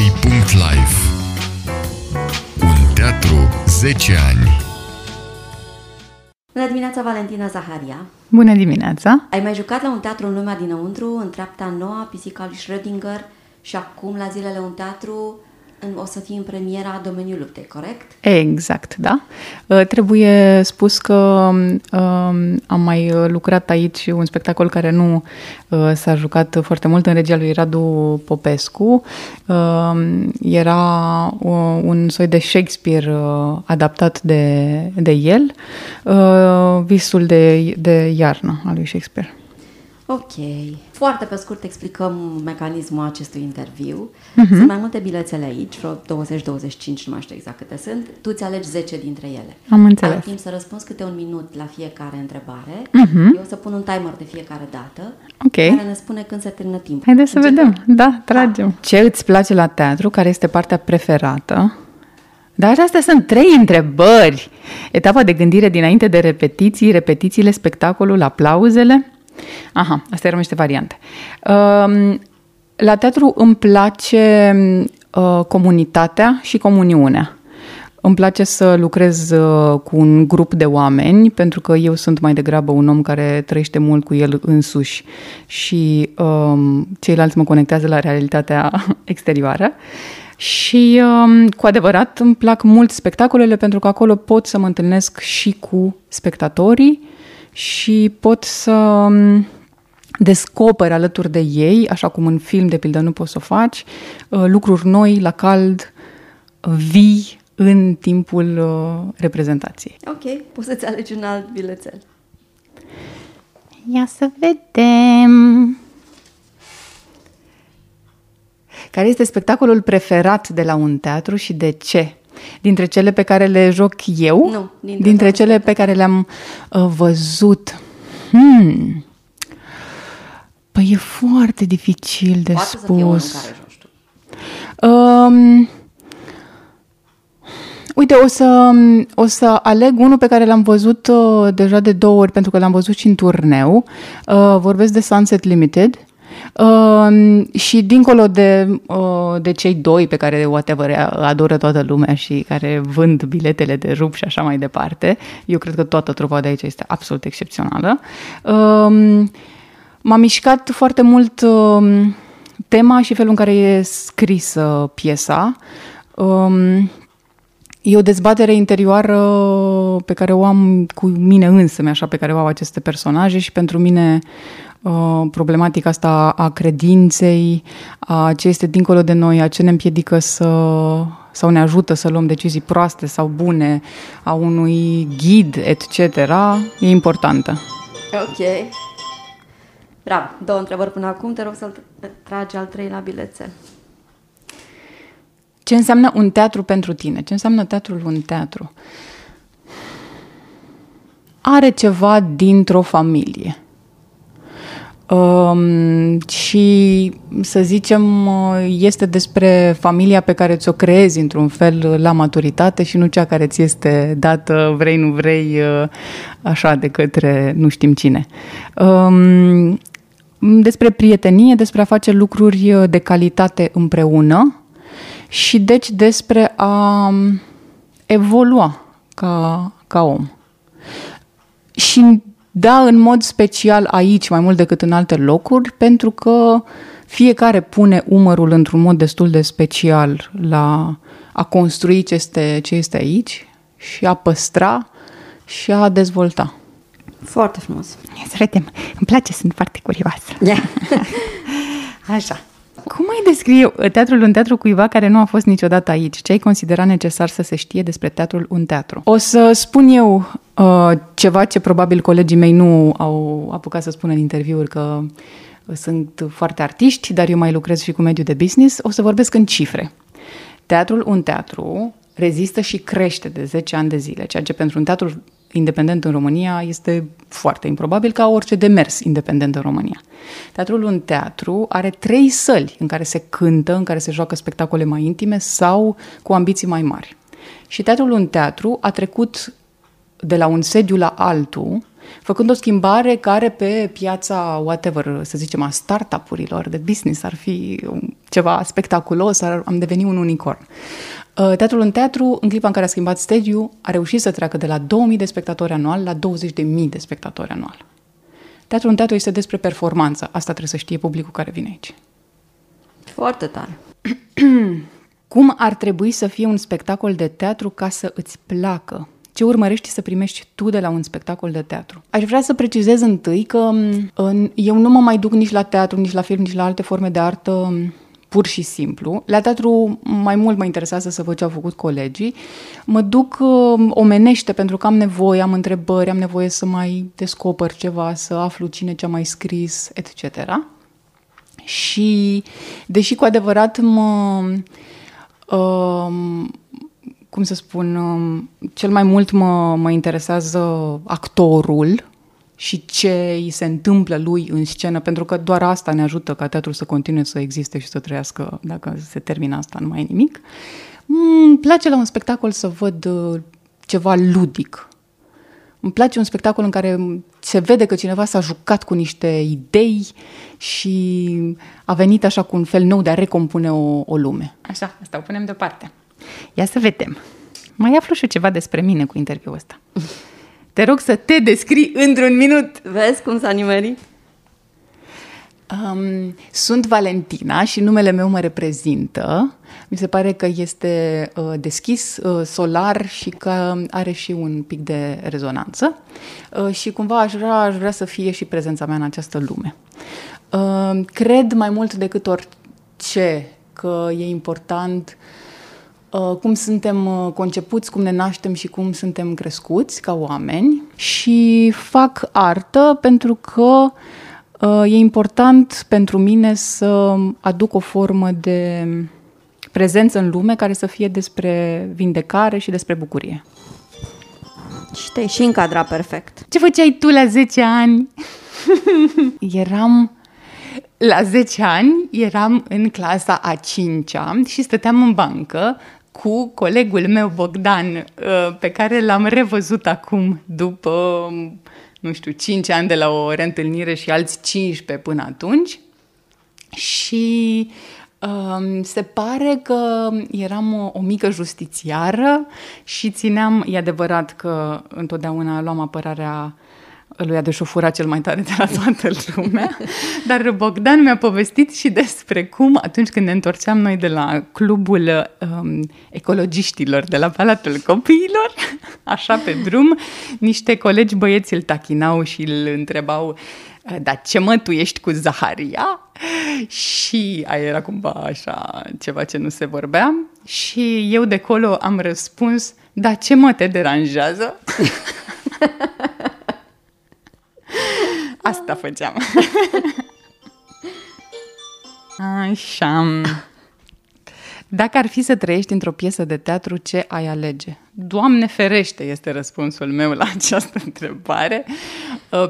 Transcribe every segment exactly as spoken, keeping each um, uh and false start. Noi trei punct life. Un teatru zece ani. Bună dimineața, Valentina Zaharia. Bună dimineața. Ai mai jucat la un teatru în lumea dinăuntru, în Treapta Noua, Pisica lui Schrödinger și acum la Zilele unteatru o să fii în premiera Domeniul Luptei, corect? Exact, da. Trebuie spus că am mai lucrat aici un spectacol care nu s-a jucat foarte mult, în regia lui Radu Popescu. Era un soi de Shakespeare adaptat de, de el, Visul de, de iarnă al lui Shakespeare. Ok. Foarte pe scurt explicăm mecanismul acestui interviu. Uh-huh. Sunt mai multe bilețele aici, vreo douăzeci douăzeci și cinci, nu mai știu exact câte sunt. Tu îți alegi zece dintre ele. Am înțeles. Ai timp să răspunzi câte un minut la fiecare întrebare. Uh-huh. Eu o să pun un timer de fiecare dată, okay, care ne spune când se termină timpul. Haideți să începem? Vedem. Da, tragem. Da. Ce îți place la teatru? Care este partea preferată? Dar astea sunt trei întrebări. Etapa de gândire dinainte de repetiții, repetițiile, spectacolul, aplauzele. Aha, astea erau niște variante. La teatru îmi place comunitatea și comuniunea. Îmi place să lucrez cu un grup de oameni, pentru că eu sunt mai degrabă un om care trăiește mult cu el însuși și ceilalți mă conectează la realitatea exterioară. Și cu adevărat îmi plac mult spectacolele, pentru că acolo pot să mă întâlnesc și cu spectatorii și pot să descoperi alături de ei, așa cum în film, de pildă, nu poți să o faci, lucruri noi, la cald, vii în timpul reprezentației. Ok, poți să-ți alegi un alt bilețel. Ia să vedem. Care este spectacolul preferat de la un teatru și de ce? Dintre cele pe care le joc eu? Nu. Dintre, dintre cele pe care le-am uh, văzut. Hmm. Păi e foarte dificil de poate spus. Să um, uite, o să, o să aleg unul pe care l-am văzut uh, deja de două ori, pentru că l-am văzut și în turneu. Uh, vorbesc de Sunset Limited. Uh, și dincolo de, uh, de cei doi pe care whatever adoră toată lumea și care vând biletele de rup și așa mai departe, eu cred că toată trupa de aici este absolut excepțională. Uh, m-a mișcat foarte mult uh, tema și felul în care e scrisă piesa. Uh, E o dezbatere interioară pe care o am cu mine însămi, așa, pe care o au aceste personaje și pentru mine uh, problematica asta a credinței, a ce este dincolo de noi, a ce ne împiedică să, sau ne ajută să luăm decizii proaste sau bune, a unui ghid, et cetera, e importantă. Ok. Bravo. Două întrebări până acum. Te rog să-l tragi al treilea bilețel. Ce înseamnă un teatru pentru tine? Ce înseamnă teatrul un teatru? Are ceva dintr-o familie. Um, și, să zicem, este despre familia pe care ți-o creezi într-un fel la maturitate și nu cea care ți este dată, vrei, nu vrei, așa, de către nu știm cine. Um, despre prietenie, despre a face lucruri de calitate împreună, și deci despre a evolua ca, ca om. Și da, în mod special aici, mai mult decât în alte locuri, pentru că fiecare pune umărul într-un mod destul de special la a construi ce este, ce este aici și a păstra și a dezvolta. Foarte frumos. Să vedem. Îmi place, sunt foarte curioasă. Yeah. Așa. Cum ai descrie teatrul un teatru cuiva care nu a fost niciodată aici? Ce ai considera necesar să se știe despre teatrul un teatru? O să spun eu uh, ceva ce probabil colegii mei nu au apucat să spună în interviuri, că sunt foarte artiști, dar eu mai lucrez și cu mediul de business. O să vorbesc în cifre. Teatrul un teatru rezistă și crește de zece ani de zile, ceea ce pentru un teatru independent în România este foarte improbabil, ca orice demers independent în România. Teatrul un teatru are trei săli în care se cântă, în care se joacă spectacole mai intime sau cu ambiții mai mari. Și teatrul un teatru a trecut de la un sediu la altul, făcând o schimbare care pe piața whatever, să zicem, a startup-urilor de business ar fi ceva spectaculos, am devenit un unicorn. Teatrul în teatru, în clipa în care a schimbat stage-ul, a reușit să treacă de la două mii de spectatori anual la douăzeci de mii de spectatori anual. Teatrul în teatru este despre performanță. Asta trebuie să știe publicul care vine aici. Foarte tare. Cum ar trebui să fie un spectacol de teatru ca să îți placă? Ce urmărești să primești tu de la un spectacol de teatru? Aș vrea să precizez întâi că eu nu mă mai duc nici la teatru, nici la film, nici la alte forme de artă pur și simplu. La teatru mai mult mă interesează să văd ce au făcut colegii. Mă duc omenește pentru că am nevoie, am întrebări, am nevoie să mai descoper ceva, să aflu cine ce-a mai scris, et cetera. Și deși cu adevărat mă... Um, cum să spun, cel mai mult mă, mă interesează actorul și ce îi se întâmplă lui în scenă, pentru că doar asta ne ajută ca teatrul să continue să existe și să trăiască. Dacă se termină asta, nu mai e nimic. Îmi place la un spectacol să văd ceva ludic. Îmi place un spectacol în care se vede că cineva s-a jucat cu niște idei și a venit așa cu un fel nou de a recompune o, o lume. Așa, asta o punem deoparte. Ia să vedem. Mai aflu și eu ceva despre mine cu interviul ăsta. Te rog să te descrii într-un minut. Vezi cum s-a nimerit? Um, sunt Valentina și numele meu mă reprezintă. Mi se pare că este uh, deschis, uh, solar și că are și un pic de rezonanță. Uh, și cumva aș vrea, aș vrea să fie și prezența mea în această lume. Uh, cred mai mult decât orice că e important cum suntem concepuți, cum ne naștem și cum suntem crescuți ca oameni, și fac artă pentru că e important pentru mine să aduc o formă de prezență în lume care să fie despre vindecare și despre bucurie. Și te-ai și încadrat perfect. Ce făceai tu la zece ani? Eram... La zece ani eram în clasa a cincea și stăteam în bancă cu colegul meu Bogdan, pe care l-am revăzut acum după, nu știu, cinci ani de la o reîntâlnire și alți cincisprezece până atunci. Și um, se pare că eram o, o mică justițiară și țineam, e adevărat că întotdeauna luam apărarea lui Adeșofura cel mai tare de la toată lumea, dar Bogdan mi-a povestit și despre cum atunci când ne întorceam noi de la clubul um, ecologiștilor de la Palatul Copiilor, așa pe drum, niște colegi băieți îl tachinau și îl întrebau: dar ce mă, tu ești cu Zaharia? Și aia era cumva așa ceva ce nu se vorbea și eu de colo am răspuns: dar ce mă, te deranjează? Asta făceam. Așa. Dacă ar fi să trăiești într-o piesă de teatru, ce ai alege? Doamne ferește, este răspunsul meu la această întrebare.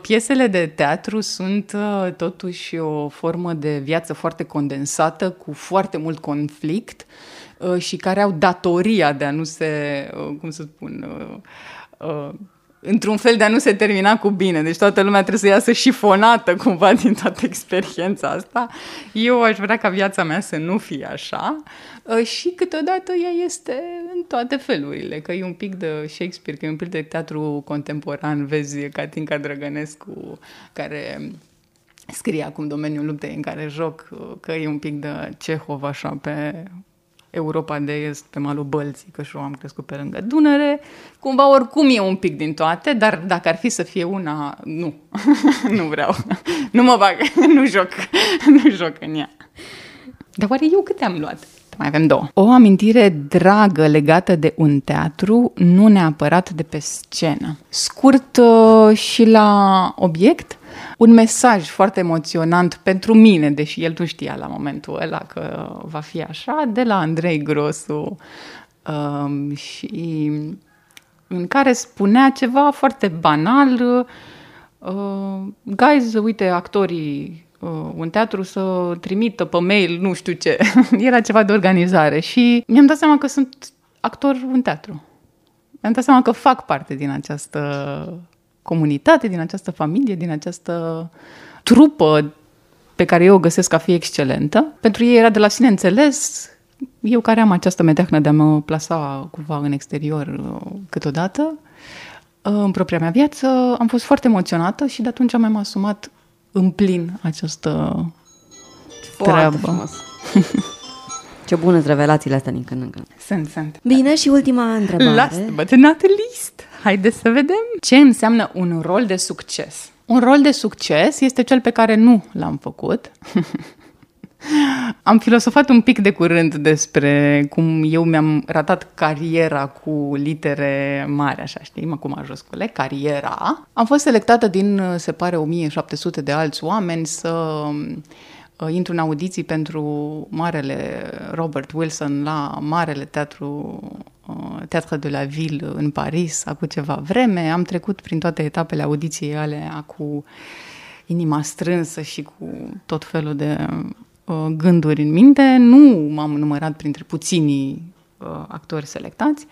Piesele de teatru sunt totuși o formă de viață foarte condensată, cu foarte mult conflict și care au datoria de a nu se, cum să spun... într-un fel de a nu se termina cu bine. Deci toată lumea trebuie să iasă șifonată cumva din toată experiența asta. Eu aș vrea ca viața mea să nu fie așa și câteodată ea este în toate felurile, că e un pic de Shakespeare, că e un pic de teatru contemporan. Vezi Catinca Drăgănescu, care scrie acum Domeniul luptei în care joc, că e un pic de Chekhov așa pe... Europa de Est, pe malul Bălții, că și eu am crescut pe lângă Dunăre. Cumva oricum e un pic din toate, dar dacă ar fi să fie una, nu. Nu vreau. Nu mă bag. Nu joc. Nu joc în ea. Dar oare eu câte am luat? Mai avem două. O amintire dragă legată de un teatru, nu neapărat de pe scenă. Scurt și la obiect, un mesaj foarte emoționant pentru mine, deși el nu știa la momentul ăla că va fi așa, de la Andrei Grosu, um, și în care spunea ceva foarte banal. Uh, guys, uite, actorii un teatru să trimită pe mail, nu știu ce. Era ceva de organizare și mi-am dat seama că sunt actor în teatru. Mi-am dat seama că fac parte din această comunitate, din această familie, din această trupă pe care eu o găsesc a fi excelentă. Pentru ei era de la sine înțeles. Eu care am această meteahnă de a mă plasa cumva în exterior câteodată, în propria mea viață, am fost foarte emoționată și de atunci am asumat în plin această treabă. Foarte frumos. Ce bune sunt revelațiile astea din când în când. Sunt, sunt. Bine, și ultima întrebare. Last but not least. Haideți să vedem ce înseamnă un rol de succes. Un rol de succes este cel pe care nu l-am făcut. Am filosofat un pic de curând despre cum eu mi-am ratat cariera cu litere mari, așa, știi, cu majuscule, cariera. Am fost selectată din, se pare, o mie șapte sute de alți oameni să intru în audiții pentru marele Robert Wilson la marele teatru, Teatrul de la Ville în Paris, acum ceva vreme. Am trecut prin toate etapele audiției ale cu inima strânsă și cu tot felul de gânduri în minte. Nu m-am numărat printre puținii uh, actori selectați,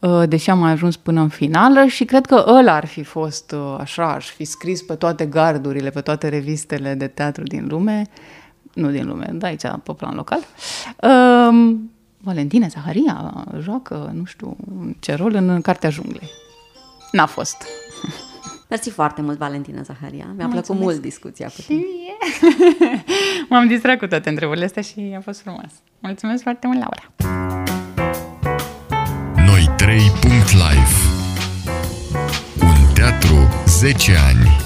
uh, deși am ajuns până în finală și cred că ăla ar fi fost, uh, așa, aș fi scris pe toate gardurile, pe toate revistele de teatru din lume, nu din lume, dar aici, pe plan local. Uh, Valentina Zaharia joacă, nu știu ce rol, în Cartea Junglei. N-a fost. Mersi foarte mult, Valentina Zaharia. Mi-a Mulțumesc. plăcut mult discuția cu tine. M-am distrat cu toate întrebările astea și a fost frumos. Mulțumesc foarte mult, Laura. Noi trei punct live. Un teatru zece ani.